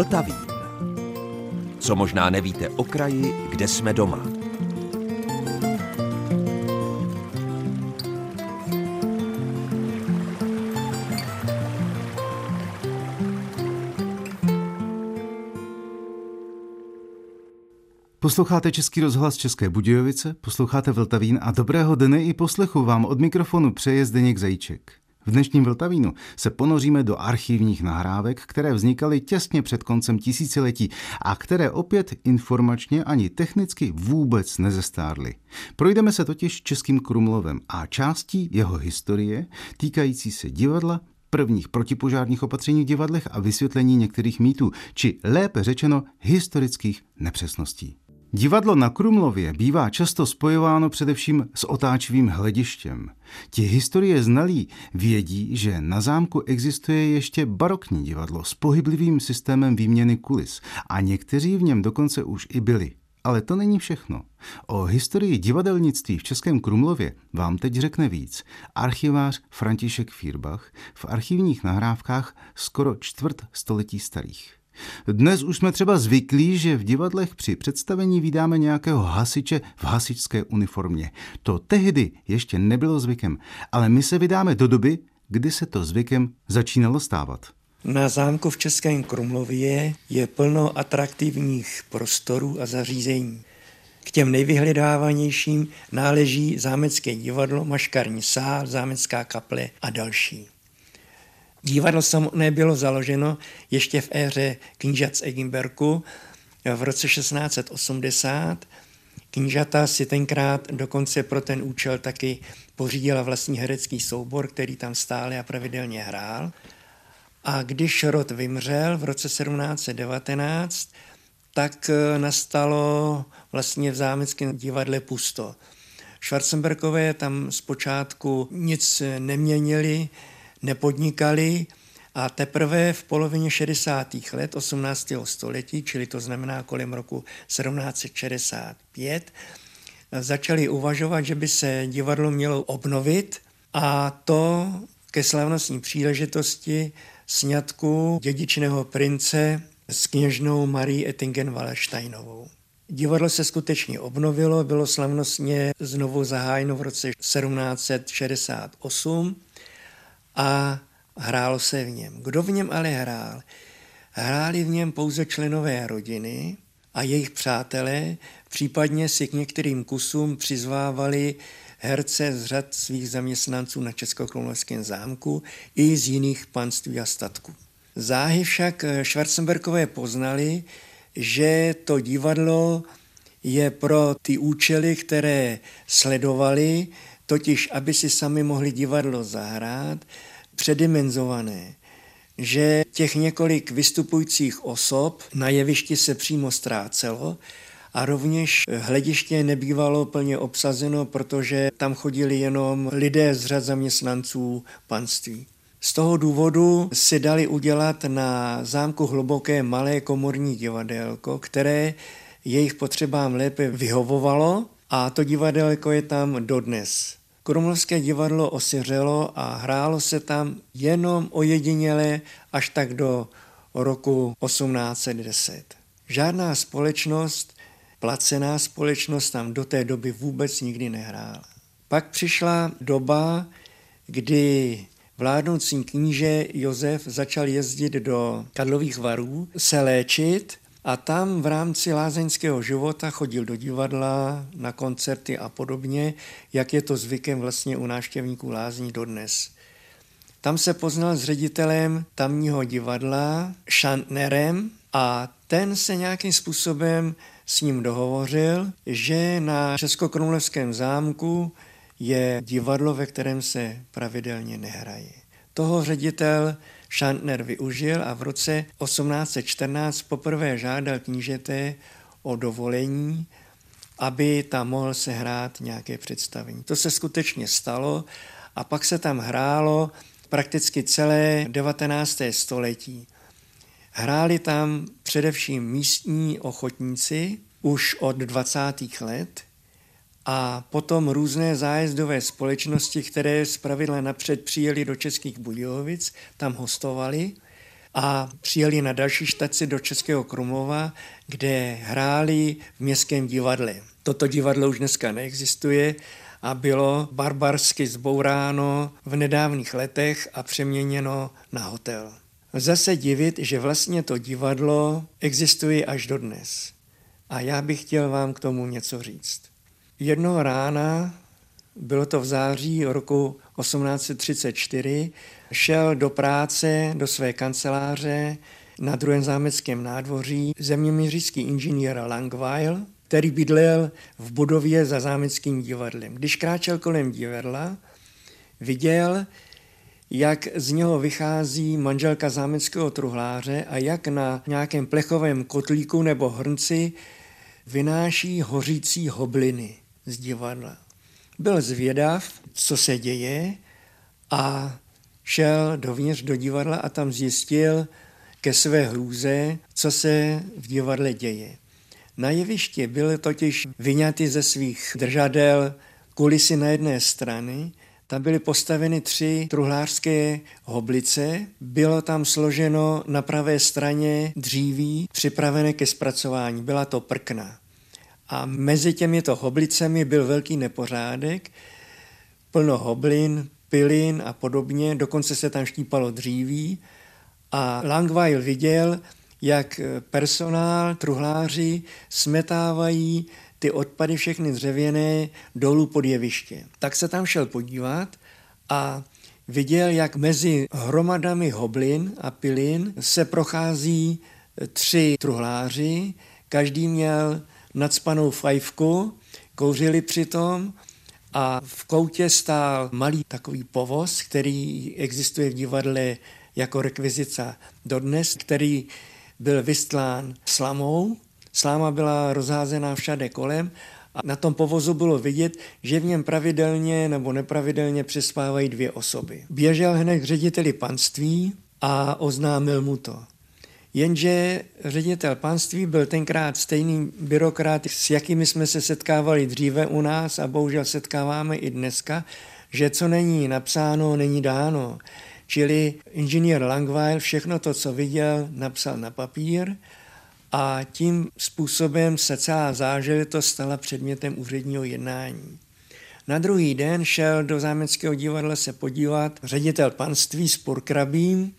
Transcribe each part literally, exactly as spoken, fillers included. Vltavín. Co možná nevíte o kraji, kde jsme doma. Posloucháte Český rozhlas České Budějovice, posloucháte Vltavín a dobrého dne i poslechu vám od mikrofonu přeje Zdeněk Zajíček. V dnešním Vltavínu se ponoříme do archivních nahrávek, které vznikaly těsně před koncem tisíciletí a které opět informačně ani technicky vůbec nezestárly. Projdeme se totiž Českým Krumlovem a částí jeho historie týkající se divadla, prvních protipožárních opatření v divadlech a vysvětlení některých mýtů, či lépe řečeno historických nepřesností. Divadlo na Krumlově bývá často spojováno především s otáčivým hledištěm. Ti historie znalí vědí, že na zámku existuje ještě barokní divadlo s pohyblivým systémem výměny kulis a někteří v něm dokonce už i byli. Ale to není všechno. O historii divadelnictví v Českém Krumlově vám teď řekne víc archivář František Fürbach v archivních nahrávkách skoro čtvrt století starých. Dnes už jsme třeba zvyklí, že v divadlech při představení vydáme nějakého hasiče v hasičské uniformě. To tehdy ještě nebylo zvykem, ale my se vydáme do doby, kdy se to zvykem začínalo stávat. Na zámku v Českém Krumlově je plno atraktivních prostorů a zařízení. K těm nejvyhledávanějším náleží zámecké divadlo, maškarní sál, zámecká kaple a další. Divadlo samotné bylo založeno ještě v éře knížat z Eggenberku v roce šestnáct set osmdesát. Knížata si tenkrát dokonce pro ten účel taky pořídila vlastní herecký soubor, který tam stále a pravidelně hrál. A když rod vymřel v roce sedmnáct set devatenáct, tak nastalo vlastně v zámeckém divadle pusto. Schwarzenberkové tam zpočátku nic neměnili, nepodnikali a teprve v polovině šedesátých let osmnáctého století, čili to znamená kolem roku sedmnáct set šedesát pět, začali uvažovat, že by se divadlo mělo obnovit, a to ke slavnostní příležitosti sňatku dědičného prince s kněžnou Marie Ettingen-Walensteinovou. Divadlo se skutečně obnovilo, bylo slavnostně znovu zahájeno v roce sedmnáct set šedesát osm a hrálo se v něm. Kdo v něm ale hrál? Hráli v něm pouze členové rodiny a jejich přátelé, případně si k některým kusům přizvávali herce z řad svých zaměstnanců na Českokrumlovském zámku i z jiných panství a statků. Záhy však Schwarzenberkové poznali, že to divadlo je pro ty účely, které sledovali, totiž aby si sami mohli divadlo zahrát, předimenzované, že těch několik vystupujících osob na jevišti se přímo ztrácelo a rovněž hlediště nebývalo plně obsazeno, protože tam chodili jenom lidé z řad zaměstnanců panství. Z toho důvodu si dali udělat na zámku Hluboké malé komorní divadelko, které jejich potřebám lépe vyhovovalo, a to divadelko je tam dodnes. Krumlovské divadlo osiřelo a hrálo se tam jenom ojediněle až tak do roku osmnáct set deset. Žádná společnost, placená společnost, tam do té doby vůbec nikdy nehrála. Pak přišla doba, kdy vládnoucí kníže Josef začal jezdit do Karlových Varů se léčit a tam v rámci lázeňského života chodil do divadla, na koncerty a podobně, jak je to zvykem vlastně u návštěvníků lázní dodnes. Tam se poznal s ředitelem tamního divadla Šantnerem a ten se nějakým způsobem s ním dohovořil, že na Českokrumlovském zámku je divadlo, ve kterém se pravidelně nehraje. Toho ředitel Šantner využil a v roce osmnáct set čtrnáct poprvé žádal knížete o dovolení, aby tam mohl se hrát nějaké představení. To se skutečně stalo a pak se tam hrálo prakticky celé devatenácté století. Hráli tam především místní ochotníci už od dvacátých let a potom různé zájezdové společnosti, které zpravidla napřed přijeli do Českých Budějovic, tam hostovali a přijeli na další štaci do Českého Krumlova, kde hráli v Městském divadle. Toto divadlo už dneska neexistuje a bylo barbarsky zbouráno v nedávných letech a přeměněno na hotel. Lze se divit, že vlastně to divadlo existuje až dodnes. A já bych chtěl vám k tomu něco říct. Jednoho rána, bylo to v září roku osmnáct třicet čtyři, šel do práce, do své kanceláře na druhém zámeckém nádvoří zeměměřický inženýr Langweil, který bydlel v budově za zámeckým divadlem. Když kráčel kolem divadla, viděl, jak z něho vychází manželka zámeckého truhláře a jak na nějakém plechovém kotlíku nebo hrnci vynáší hořící hobliny z divadla. Byl zvědav, co se děje, a šel dovnitř do divadla a tam zjistil ke své hrůze, co se v divadle děje. Na jevišti byly totiž vyňaty ze svých držadel kulisy na jedné strany. Tam byly postaveny tři truhlářské hoblice, bylo tam složeno na pravé straně dříví připravené ke zpracování, byla to prkna. A mezi těmito hoblicemi byl velký nepořádek, plno hoblin, pilin a podobně, dokonce se tam štípalo dříví a Langweil viděl, jak personál, truhláři smetávají ty odpady všechny dřevěné dolů pod jeviště. Tak se tam šel podívat a viděl, jak mezi hromadami hoblin a pilin se prochází tři truhláři, každý měl nacpanou fajfku, kouřili přitom a v koutě stál malý takový povoz, který existuje v divadle jako rekvizice dodnes, který byl vystlán slamou. Sláma byla rozházená všade kolem a na tom povozu bylo vidět, že v něm pravidelně nebo nepravidelně přespávají dvě osoby. Běžel hned k řediteli panství a oznámil mu to. Jenže ředitel panství byl tenkrát stejný byrokrat, s jakými jsme se setkávali dříve u nás a bohužel setkáváme i dneska, že co není napsáno, není dáno. Čili inženýr Langweil všechno to, co viděl, napsal na papír a tím způsobem se celá zážitost stala předmětem úředního jednání. Na druhý den šel do zámeckého divadla se podívat ředitel panství s purkrabím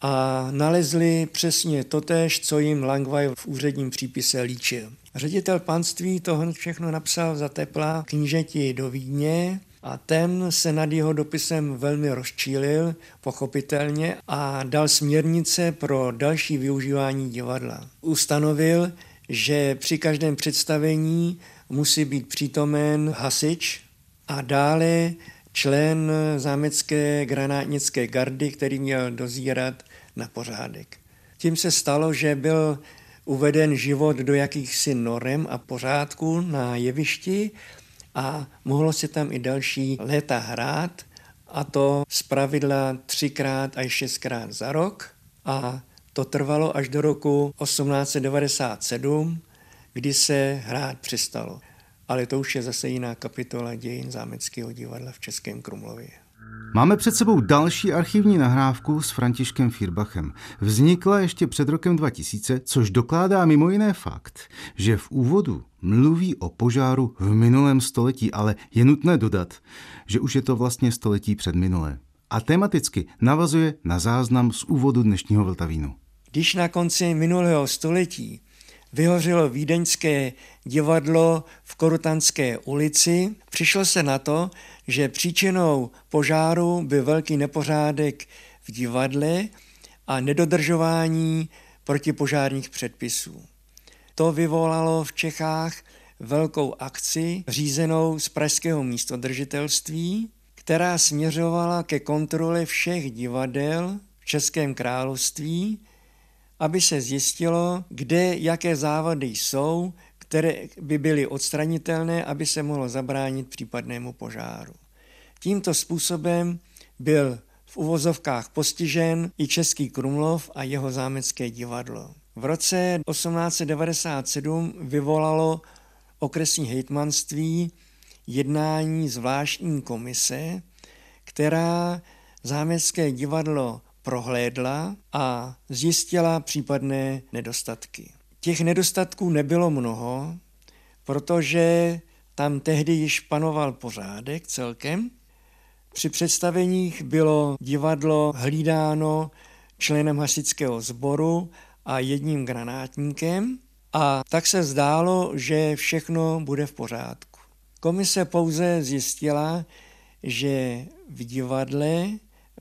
a nalezli přesně totéž, co jim Langweil v úředním přípise líčil. Ředitel panství to všechno napsal za tepla knížeti do Vídně a ten se nad jeho dopisem velmi rozčílil, pochopitelně, a dal směrnice pro další využívání divadla. Ustanovil, že při každém představení musí být přítomen hasič a dále člen zámecké granátnické gardy, který měl dozírat na pořádek. Tím se stalo, že byl uveden život do jakýchsi norem a pořádků na jevišti a mohlo se tam i další léta hrát, a to zpravidla třikrát až šestkrát za rok. A to trvalo až do roku osmnáct devadesát sedm, kdy se hrát přestalo. Ale to už je zase jiná kapitola dějin zámeckého divadla v Českém Krumlově. Máme před sebou další archivní nahrávku s Františkem Fürbachem. Vznikla ještě před rokem dva tisíce, což dokládá mimo jiné fakt, že v úvodu mluví o požáru v minulém století, ale je nutné dodat, že už je to vlastně století předminulé. A tematicky navazuje na záznam z úvodu dnešního Vltavínu. Když na konci minulého století vyhořelo vídeňské divadlo v Korutanské ulici, přišlo se na to, že příčinou požáru byl velký nepořádek v divadle a nedodržování protipožárních předpisů. To vyvolalo v Čechách velkou akci řízenou z pražského místodržitelství, která směřovala ke kontrole všech divadel v Českém království, aby se zjistilo, kde jaké závady jsou, které by byly odstranitelné, aby se mohlo zabránit případnému požáru. Tímto způsobem byl v uvozovkách postižen i Český Krumlov a jeho zámecké divadlo. V roce osmnáct devadesát sedm vyvolalo okresní hejtmanství jednání zvláštní komise, která zámecké divadlo prohlédla a zjistila případné nedostatky. Těch nedostatků nebylo mnoho, protože tam tehdy již panoval pořádek celkem. Při představeních bylo divadlo hlídáno členem hasičského sboru a jedním granátníkem a tak se zdálo, že všechno bude v pořádku. Komise pouze zjistila, že v divadle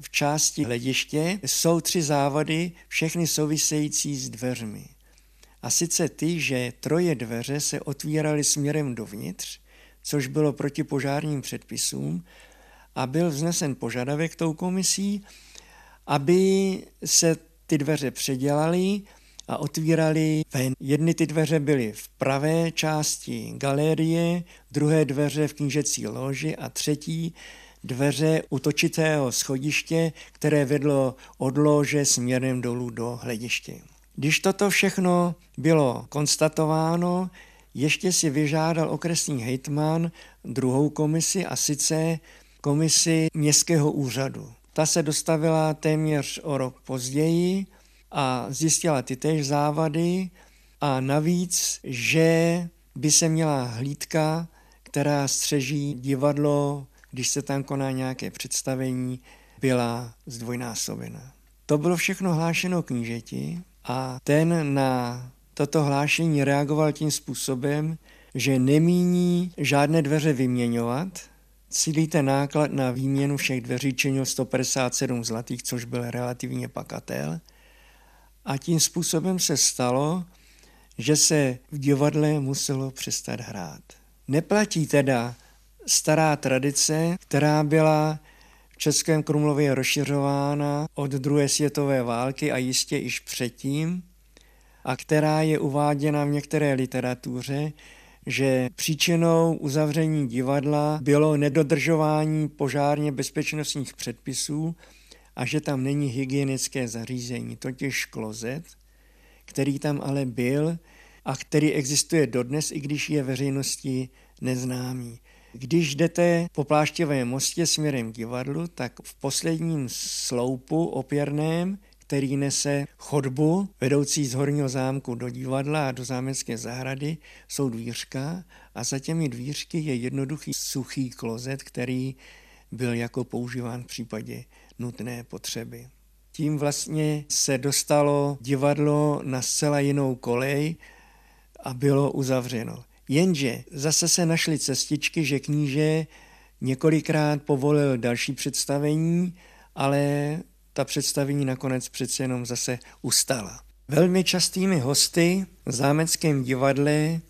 v části hlediště jsou tři závady, všechny související s dveřmi. A sice ty, že troje dveře se otvíraly směrem dovnitř, což bylo proti požárním předpisům, a byl vznesen požadavek tou komisí, aby se ty dveře předělaly a otvíraly ven. Jedny ty dveře byly v pravé části galerie, druhé dveře v knížecí loži a třetí dveře u točitého schodiště, které vedlo od lože směrem dolů do hlediště. Když toto všechno bylo konstatováno, ještě si vyžádal okresní hejtman druhou komisi, a sice komisi městského úřadu. Ta se dostavila téměř o rok později a zjistila tytéž závady a navíc, že by se měla hlídka, která střeží divadlo, když se tam koná nějaké představení, byla zdvojnásobena. To bylo všechno hlášeno knížeti a ten na toto hlášení reagoval tím způsobem, že nemíní žádné dveře vyměňovat. Cílíte náklad na výměnu všech dveří činil sto padesát sedm zlatých, což byl relativně pakatel. A tím způsobem se stalo, že se v divadle muselo přestat hrát. Neplatí teda stará tradice, která byla v Českém Krumlově rozšiřována od druhé světové války a jistě již předtím, a která je uváděna v některé literatuře, že příčinou uzavření divadla bylo nedodržování požárně bezpečnostních předpisů a že tam není hygienické zařízení, totiž klozet, který tam ale byl a který existuje dodnes, i když je veřejnosti neznámý. Když jdete po Plášťovém mostě směrem k divadlu, tak v posledním sloupu opěrném, který nese chodbu vedoucí z Horního zámku do divadla a do zámecké zahrady, jsou dvířka a za těmi dvířky je jednoduchý suchý klozet, který byl jako používán v případě nutné potřeby. Tím vlastně se dostalo divadlo na zcela jinou kolej a bylo uzavřeno. Jenže zase se našly cestičky, že kníže několikrát povolil další představení, ale ta představení nakonec přece jenom zase ustala. Velmi častými hosty v zámeckém divadle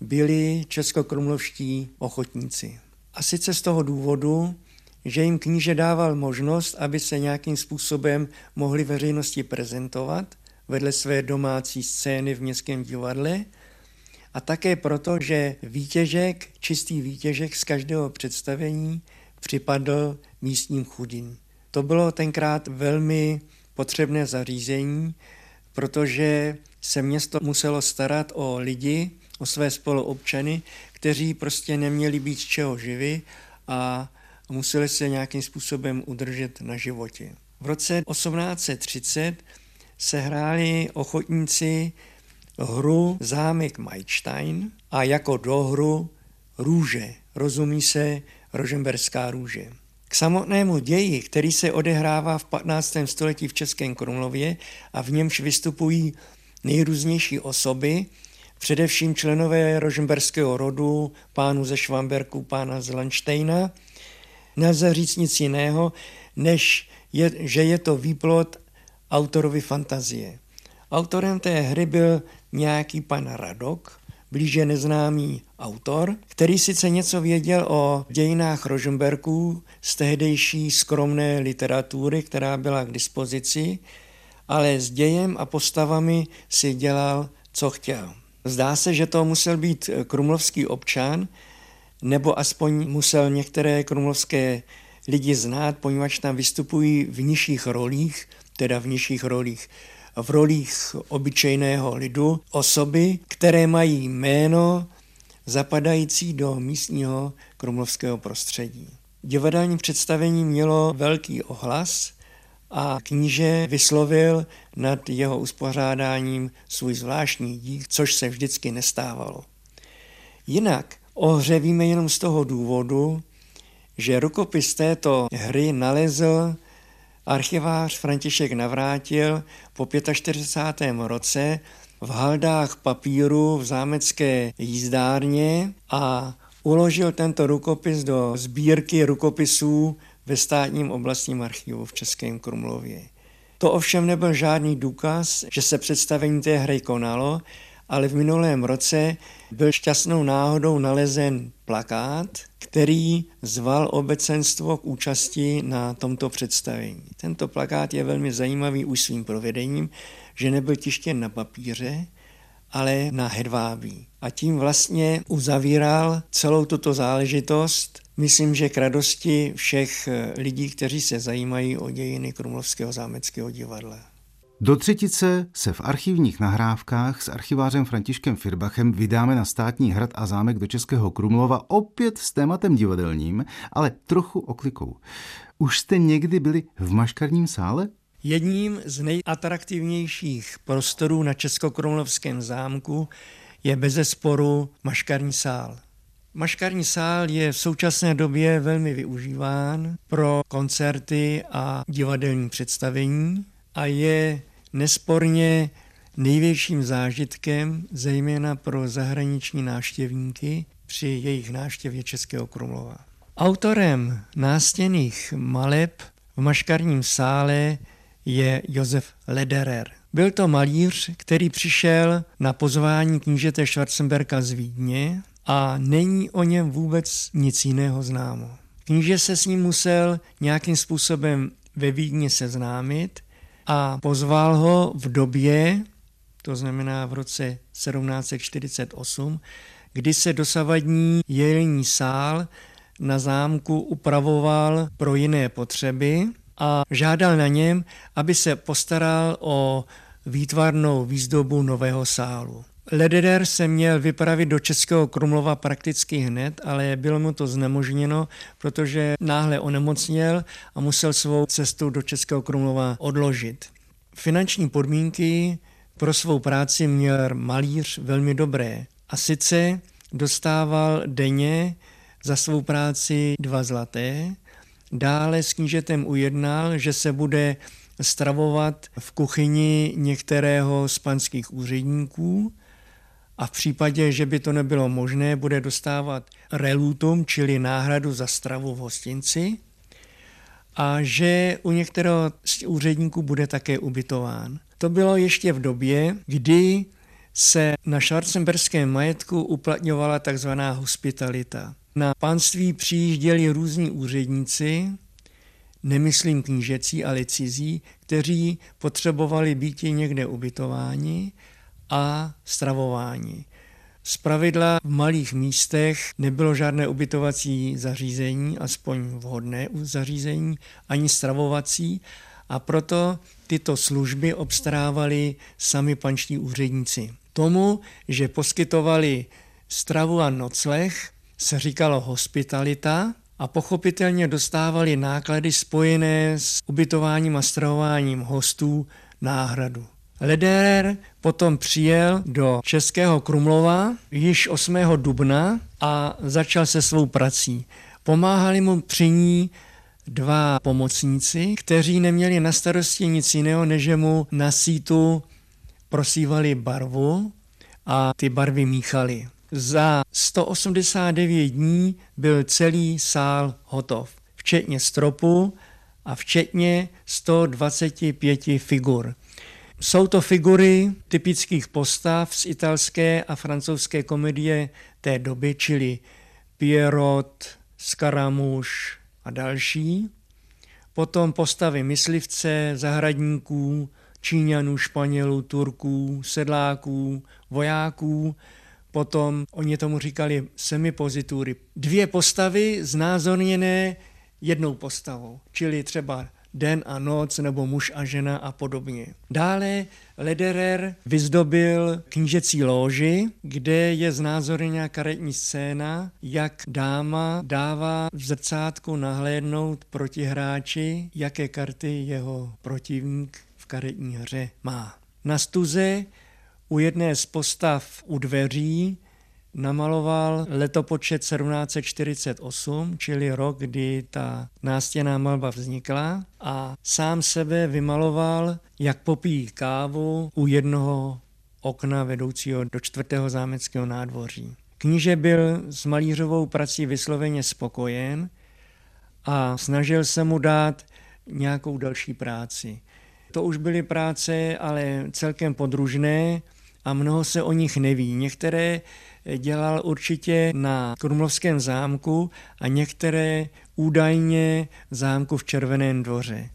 byli českokrumlovští ochotníci. A sice z toho důvodu, že jim kníže dával možnost, aby se nějakým způsobem mohli veřejnosti prezentovat vedle své domácí scény v městském divadle, a také proto, že výtěžek, čistý výtěžek z každého představení připadl místním chudým. To bylo tenkrát velmi potřebné zařízení, protože se město muselo starat o lidi, o své spoluobčany, kteří prostě neměli být z čeho živi a museli se nějakým způsobem udržet na životě. V roce osmnáct set třicet se hráli ochotníci hru Zámek Majštejn a jako dohru Růže, rozumí se Rožmberská růže. K samotnému ději, který se odehrává v patnáctém století v Českém Krumlově a v němž vystupují nejrůznější osoby, především členové rožmberského rodu, pánu ze Schwamberku, pána z Zlanštejna, nelze říct nic jiného, než je, že je to výplod autorovy fantazie. Autorem té hry byl nějaký pan Radok, blíže neznámý autor, který sice něco věděl o dějinách Rožmberků z tehdejší skromné literatury, která byla k dispozici, ale s dějem a postavami si dělal, co chtěl. Zdá se, že to musel být krumlovský občan, nebo aspoň musel některé krumlovské lidi znát, poněvadž tam vystupují v nižších rolích, teda v nižších rolích, v rolích obyčejného lidu osoby, které mají jméno zapadající do místního krumlovského prostředí. Divadelní představení mělo velký ohlas a kníže vyslovil nad jeho uspořádáním svůj zvláštní dík, což se vždycky nestávalo. Jinak o hře víme jenom z toho důvodu, že rukopis této hry nalezl archivář František Navrátil po čtyřicátém pátém roce v haldách papíru v zámecké jízdárně a uložil tento rukopis do sbírky rukopisů ve státním oblastním archivu v Českém Krumlově. To ovšem nebyl žádný důkaz, že se představení té hry konalo, ale v minulém roce byl šťastnou náhodou nalezen plakát, který zval obecenstvo k účasti na tomto představení. Tento plakát je velmi zajímavý už svým provedením, že nebyl tištěn na papíře, ale na hedvábí. A tím vlastně uzavíral celou tuto záležitost, myslím, že k radosti všech lidí, kteří se zajímají o dějiny Krumlovského zámeckého divadla. Do třetice se v archivních nahrávkách s archivářem Františkem Fürbachem vydáme na Státní hrad a zámek do Českého Krumlova opět s tématem divadelním, ale trochu oklikou. Už jste někdy byli v Maškarním sále? Jedním z nejatraktivnějších prostorů na Českokrumlovském zámku je bezesporu Maškarní sál. Maškarní sál je v současné době velmi využíván pro koncerty a divadelní představení a je nesporně největším zážitkem, zejména pro zahraniční návštěvníky při jejich návštěvě Českého Krumlova. Autorem nástěnných maleb v Maškarním sále je Josef Lederer. Byl to malíř, který přišel na pozvání knížete Schwarzenberka z Vídně a není o něm vůbec nic jiného známo. Kníže se s ním musel nějakým způsobem ve Vídni seznámit a pozval ho v době, to znamená v roce sedmnáct set čtyřicet osm, kdy se dosavadní Jelení sál na zámku upravoval pro jiné potřeby a žádal na něm, aby se postaral o výtvarnou výzdobu nového sálu. Lederer se měl vypravit do Českého Krumlova prakticky hned, ale bylo mu to znemožněno, protože náhle onemocněl a musel svou cestu do Českého Krumlova odložit. Finanční podmínky pro svou práci měl malíř velmi dobré a sice dostával denně za svou práci dva zlaté. Dále s knížetem ujednal, že se bude stravovat v kuchyni některého z panských úředníků a v případě, že by to nebylo možné, bude dostávat relutum, čili náhradu za stravu v hostinci a že u některého z úředníků bude také ubytován. To bylo ještě v době, kdy se na schwarzenberském majetku uplatňovala takzvaná hospitalita. Na panství přijížděli různí úředníci, nemyslím knížecí, ale cizí, kteří potřebovali býti někde ubytováni a stravováni. Zpravidla v malých místech nebylo žádné ubytovací zařízení, aspoň vhodné zařízení, ani stravovací, a proto tyto služby obstarávali sami panští úředníci. Tomu, že poskytovali stravu a nocleh, se říkalo hospitalita a pochopitelně dostávali náklady spojené s ubytováním a stravováním hostů náhradu. Lederer potom přijel do Českého Krumlova již osmého dubna a začal se svou prací. Pomáhali mu při ní dva pomocníci, kteří neměli na starosti nic jiného, než mu na sítu prosívali barvu a ty barvy míchali. Za sto osmdesát devět dní byl celý sál hotov, včetně stropu a včetně sto dvacet pět figur. Jsou to figury typických postav z italské a francouzské komedie té doby, čili Pierrot, Scaramouche a další. Potom postavy myslivce, zahradníků, Číňanů, Španělů, Turků, sedláků, vojáků. Potom oni tomu říkali semipozitury. Dvě postavy znázorněné jednou postavou, čili třeba Den a noc nebo Muž a žena a podobně. Dále Lederer vyzdobil knížecí lóži, kde je znázorněná karetní scéna, jak dáma dává v zrcátku nahlédnout proti hráči, jaké karty jeho protivník v karetní hře má. Na stuze u jedné z postav u dveří namaloval letopočet sedmnáct set čtyřicet osm, čili rok, kdy ta nástěnná malba vznikla, a sám sebe vymaloval, jak popíjí kávu u jednoho okna vedoucího do čtvrtého zámeckého nádvoří. Kníže byl s malířovou prací vysloveně spokojen a snažil se mu dát nějakou další práci. To už byly práce, ale celkem podružné a mnoho se o nich neví. Některé dělal určitě na Krumlovském zámku a některé údajně v zámku v Červeném dvoře.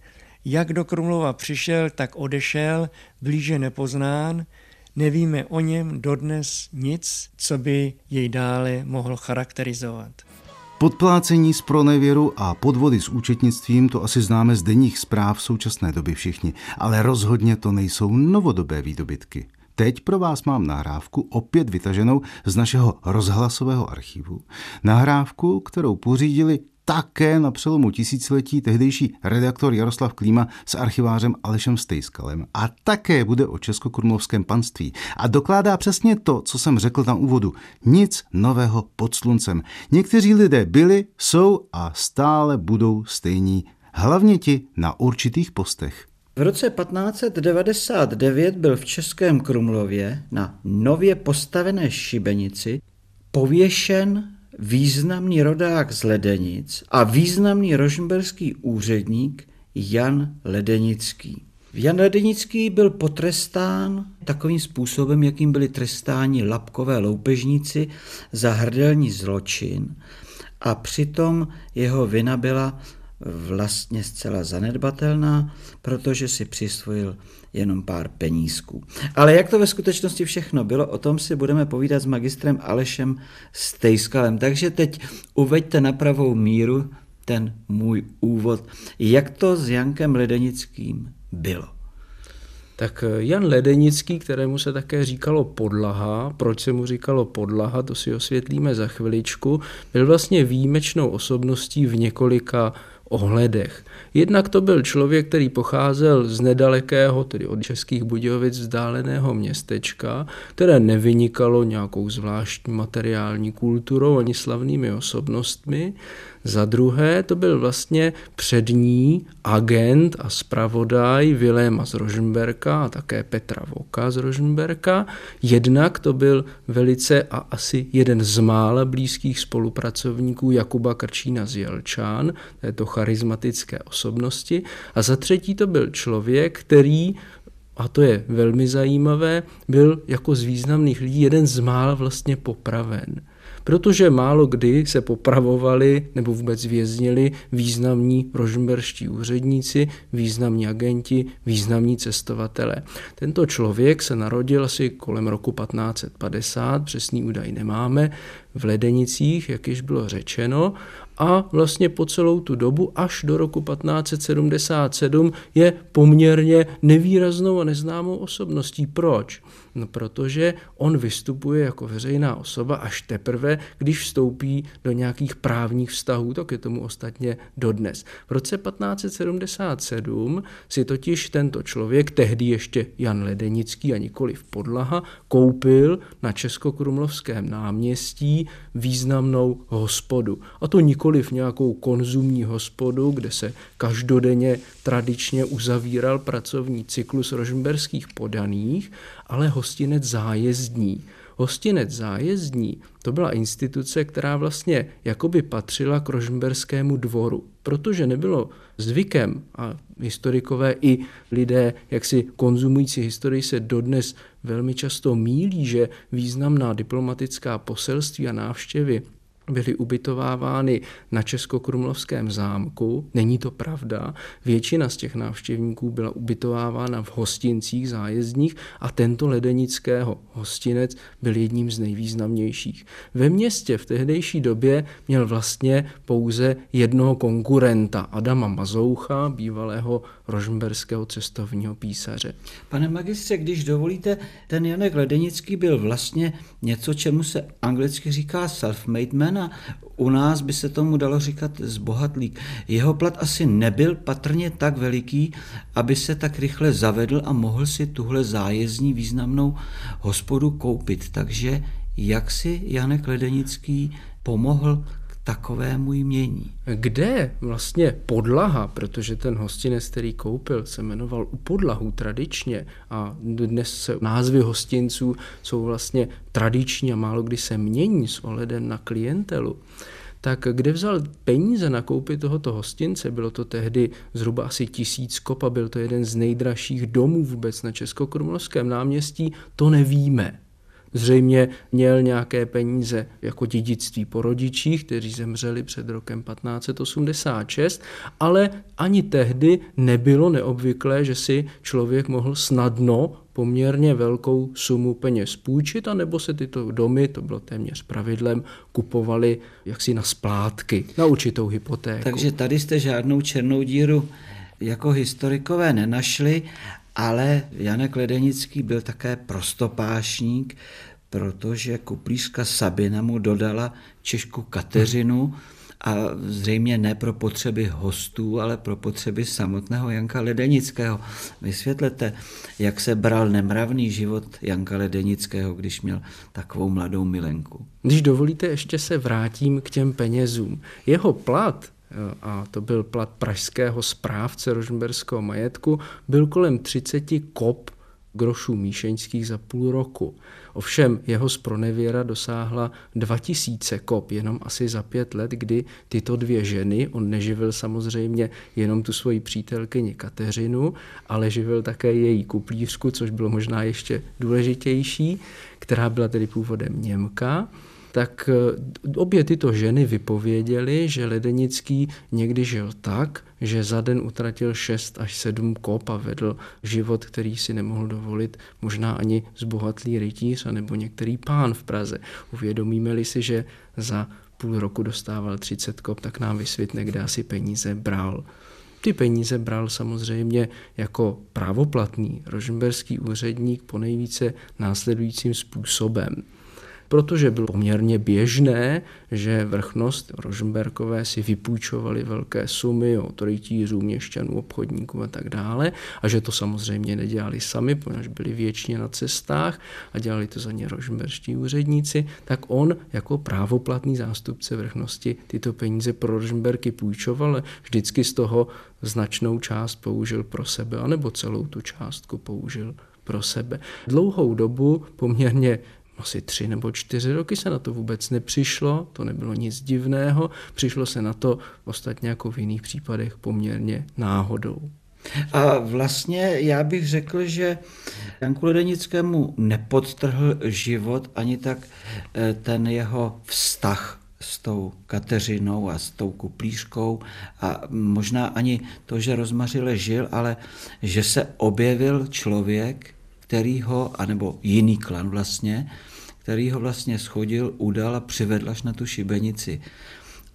Jak do Krumlova přišel, tak odešel, blíže nepoznán, nevíme o něm dodnes nic, co by jej dále mohl charakterizovat. Podplácení z pronevěru a podvody s účetnictvím, to asi známe z denních zpráv v současné doby všichni, ale rozhodně to nejsou novodobé výdobytky. Teď pro vás mám nahrávku opět vytaženou z našeho rozhlasového archivu. Nahrávku, kterou pořídili také na přelomu tisíciletí tehdejší redaktor Jaroslav Klíma s archivářem Alešem Stejskalem. A také bude o českokrumlovském panství. A dokládá přesně to, co jsem řekl na úvodu. Nic nového pod sluncem. Někteří lidé byli, jsou a stále budou stejní. Hlavně ti na určitých postech. V roce patnáct set devadesát devět byl v Českém Krumlově na nově postavené šibenici pověšen významný rodák z Ledenic a významný rožmberský úředník Jan Ledenický. Jan Ledenický byl potrestán takovým způsobem, jakým byli trestáni lapkové loupežníci za hrdelní zločin, a přitom jeho vina byla vlastně zcela zanedbatelná, protože si přisvojil jenom pár penízků. Ale jak to ve skutečnosti všechno bylo, o tom si budeme povídat s magistrem Alešem Stejskalem. Takže teď uveďte na pravou míru ten můj úvod. Jak to s Jankem Ledenickým bylo? Tak Jan Ledenický, kterému se také říkalo Podlaha, proč se mu říkalo Podlaha, to si osvětlíme za chviličku, byl vlastně výjimečnou osobností v několika ohledech. Jednak to byl člověk, který pocházel z nedalekého, tedy od Českých Budějovic, vzdáleného městečka, které nevynikalo nějakou zvláštní materiální kulturou ani slavnými osobnostmi. Za druhé to byl vlastně přední agent a zpravodaj Viléma z Rožmberka a také Petra Voka z Rožmberka. Jednak to byl velice a asi jeden z mála blízkých spolupracovníků Jakuba Krčína z Jelčan, této charismatické osobnosti. A za třetí to byl člověk, který, a to je velmi zajímavé, byl jako z významných lidí jeden z mála vlastně popraven. Protože málo kdy se popravovali nebo vůbec věznili významní rožmberští úředníci, významní agenti, významní cestovatelé. Tento člověk se narodil asi kolem roku patnáct set padesát, přesný údaj nemáme, v Ledenicích, jak již bylo řečeno, a vlastně po celou tu dobu až do roku patnáct set sedmdesát sedm je poměrně nevýraznou a neznámou osobností. Proč? No, protože on vystupuje jako veřejná osoba až teprve, když vstoupí do nějakých právních vztahů, tak je tomu ostatně dodnes. V roce patnáct set sedmdesát sedm si totiž tento člověk, tehdy ještě Jan Ledenický a nikoliv Podlaha, koupil na Českokrumlovském náměstí významnou hospodu. A to nikoliv nějakou konzumní hospodu, kde se každodenně tradičně uzavíral pracovní cyklus rožmberských podaných, ale hostinec zájezdní. Hostinec zájezdní to byla instituce, která vlastně jakoby patřila k rožmberskému dvoru, protože nebylo zvykem, a historikové i lidé, jaksi konzumující historii, se dodnes velmi často mýlí, že významná diplomatická poselství a návštěvy byly ubytovávány na Českokrumlovském zámku. Není to pravda. Většina z těch návštěvníků byla ubytovávána v hostincích zájezdních a tento ledenického hostinec byl jedním z nejvýznamnějších. Ve městě v tehdejší době měl vlastně pouze jednoho konkurenta, Adama Mazoucha, bývalého rožmberského cestovního písaře. Pane magistře, když dovolíte, ten Janek Ledenický byl vlastně něco, čemu se anglicky říká self-made man a u nás by se tomu dalo říkat zbohatlík. Jeho plat asi nebyl patrně tak veliký, aby se tak rychle zavedl a mohl si tuhle zájezdní významnou hospodu koupit. Takže jak si Janek Ledenický pomohl takovému jmění? Kde vlastně Podlaha, protože ten hostinec, který koupil, se jmenoval U Podlahu tradičně a dnes se názvy hostinců jsou vlastně tradiční a málo kdy se mění s ohledem na klientelu, tak kde vzal peníze na koupi tohoto hostince, bylo to tehdy zhruba asi tisíc kop a byl to jeden z nejdražších domů vůbec na Českokrumlovském náměstí, to nevíme. Zřejmě měl nějaké peníze jako dědictví po rodičích, kteří zemřeli před rokem patnáct set osmdesát šest, ale ani tehdy nebylo neobvyklé, že si člověk mohl snadno poměrně velkou sumu peněz půjčit, anebo se tyto domy, to bylo téměř pravidlem, kupovaly jaksi na splátky, na určitou hypotéku. Takže tady jste žádnou černou díru jako historikové nenašli, ale Janek Ledenický byl také prostopášník, protože kuplířka Sabina mu dodala Češku Kateřinu a zřejmě ne pro potřeby hostů, ale pro potřeby samotného Janka Ledenického. Vysvětlete, jak se bral nemravný život Janka Ledenického, když měl takovou mladou milenku. Když dovolíte, ještě se vrátím k těm penězům. Jeho plat, a to byl plat pražského správce rožmberského majetku, byl kolem třicet kop grošů míšeňských za půl roku. Ovšem jeho zpronevěra dosáhla dva tisíce kop, jenom asi za pět let, kdy tyto dvě ženy, on neživil samozřejmě jenom tu svoji přítelkyni Kateřinu, ale živil také její kuplířku, což bylo možná ještě důležitější, která byla tedy původem Němka, tak obě tyto ženy vypověděly, že Ledenický někdy žil tak, že za den utratil šest až sedm kop a vedl život, který si nemohl dovolit možná ani zbohatlý rytíř anebo některý pán v Praze. Uvědomíme-li si, že za půl roku dostával třicet kop, tak nám vysvětne, kde asi peníze bral. Ty peníze bral samozřejmě jako právoplatný rožmberský úředník ponejvíce následujícím způsobem. Protože bylo poměrně běžné, že vrchnost Rožmberkové si vypůjčovali velké sumy od rytířů, měšťanů, obchodníků a tak dále, a že to samozřejmě nedělali sami, protože byli věčně na cestách a dělali to za ně rožmberští úředníci, tak on jako právoplatný zástupce vrchnosti tyto peníze pro Rožmberky půjčoval, ale vždycky z toho značnou část použil pro sebe, anebo celou tu částku použil pro sebe. Dlouhou dobu, poměrně asi tři nebo čtyři roky, se na to vůbec nepřišlo, to nebylo nic divného, přišlo se na to ostatně jako v jiných případech poměrně náhodou. A vlastně já bych řekl, že Janku Ledenickému nepodtrhl život ani tak ten jeho vztah s tou Kateřinou a s tou kuplířkou a možná ani to, že rozmařile žil, ale že se objevil člověk, který ho, anebo jiný klan vlastně, který ho vlastně schodil, udal a přivedl až na tu šibenici.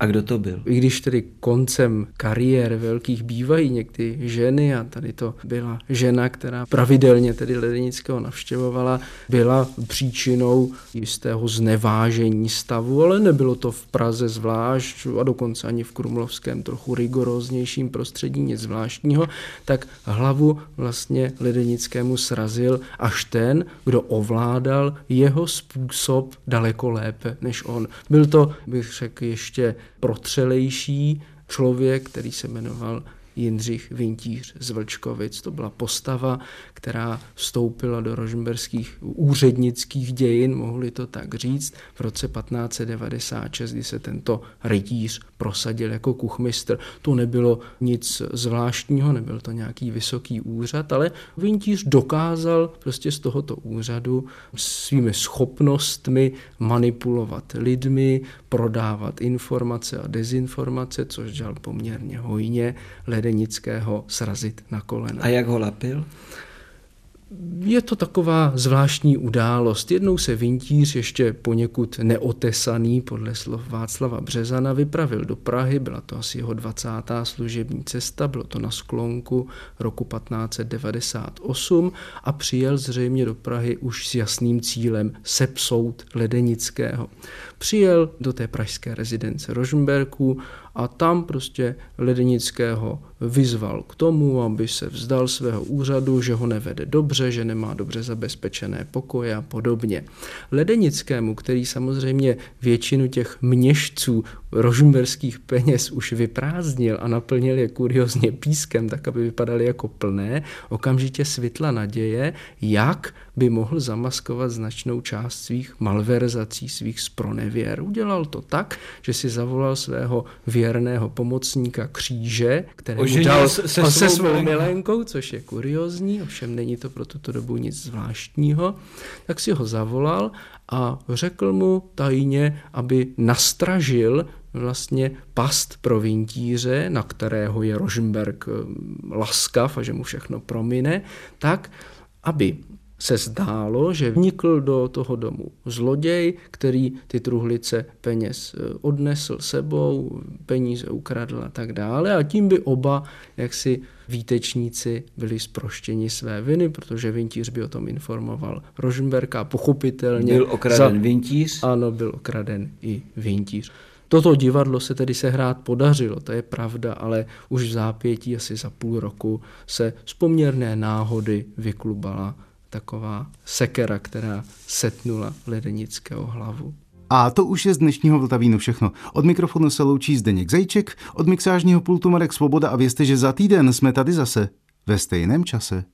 A kdo to byl? I když tedy koncem kariér velkých bývají někdy ženy, a tady to byla žena, která pravidelně tedy Ledenického navštěvovala, byla příčinou jistého znevážení stavu, ale nebylo to v Praze zvlášť a dokonce ani v krumlovském trochu rigoróznějším prostředí nic zvláštního, tak hlavu vlastně Ledenickému srazil až ten, kdo ovládal jeho způsob daleko lépe než on. Byl to, bych řekl, ještě protřelejší člověk, který se jmenoval Jindřich Vintíř z Vlčkovic. To byla postava, která vstoupila do rožmberských úřednických dějin, mohli to tak říct, v roce patnáct set devadesát šest, kdy se tento rytíř prosadil jako kuchmistr. To nebylo nic zvláštního, nebyl to nějaký vysoký úřad, ale Vintíř dokázal prostě z tohoto úřadu svými schopnostmi manipulovat lidmi, prodávat informace a dezinformace, což dělal poměrně hojně, Ledenického srazit na kolena. A jak ho lapil? Je to taková zvláštní událost. Jednou se Vintíř, ještě poněkud neotesaný, podle slov Václava Březana, vypravil do Prahy, byla to asi jeho dvacátá služební cesta, bylo to na sklonku roku patnáct set devadesát osm a přijel zřejmě do Prahy už s jasným cílem sepsout Ledenického. Přijel do té pražské rezidence Rožmberku a tam prostě Ledenického vyzval k tomu, aby se vzdal svého úřadu, že ho nevede dobře, že nemá dobře zabezpečené pokoje a podobně. Ledenickému, který samozřejmě většinu těch měšců rožmberských peněz už vyprázdnil a naplnil je kuriozně pískem, tak aby vypadaly jako plné, okamžitě svitla naděje, jak by mohl zamaskovat značnou část svých malverzací, svých spronevěr. Udělal to tak, že si zavolal svého věrného pomocníka Kříže, který mu dal se, se, se svou milenkou, což je kuriozní, ovšem není to pro tuto dobu nic zvláštního, tak si ho zavolal a řekl mu tajně, aby nastražil vlastně past pro Vintíře, na kterého je Rožmberk laskav a že mu všechno promine, tak, aby se zdálo, že vnikl do toho domu zloděj, který ty truhlice peněz odnesl sebou, peníze ukradl a tak dále a tím by oba jaksi výtečníci byli zproštěni své viny, protože Vintíř by o tom informoval Rožmberka a pochopitelně... Byl okraden za... Vintíř? Ano, byl okraden i Vintíř. Toto divadlo se tedy sehrát podařilo, to je pravda, ale už v zápětí asi za půl roku se z poměrné náhody vyklubala taková sekera, která setnula Ledenického hlavu. A to už je z dnešního Vltavínu všechno. Od mikrofonu se loučí Zdeněk Zajíček, od mixážního pultu Marek Svoboda a vězte, že za týden jsme tady zase ve stejném čase.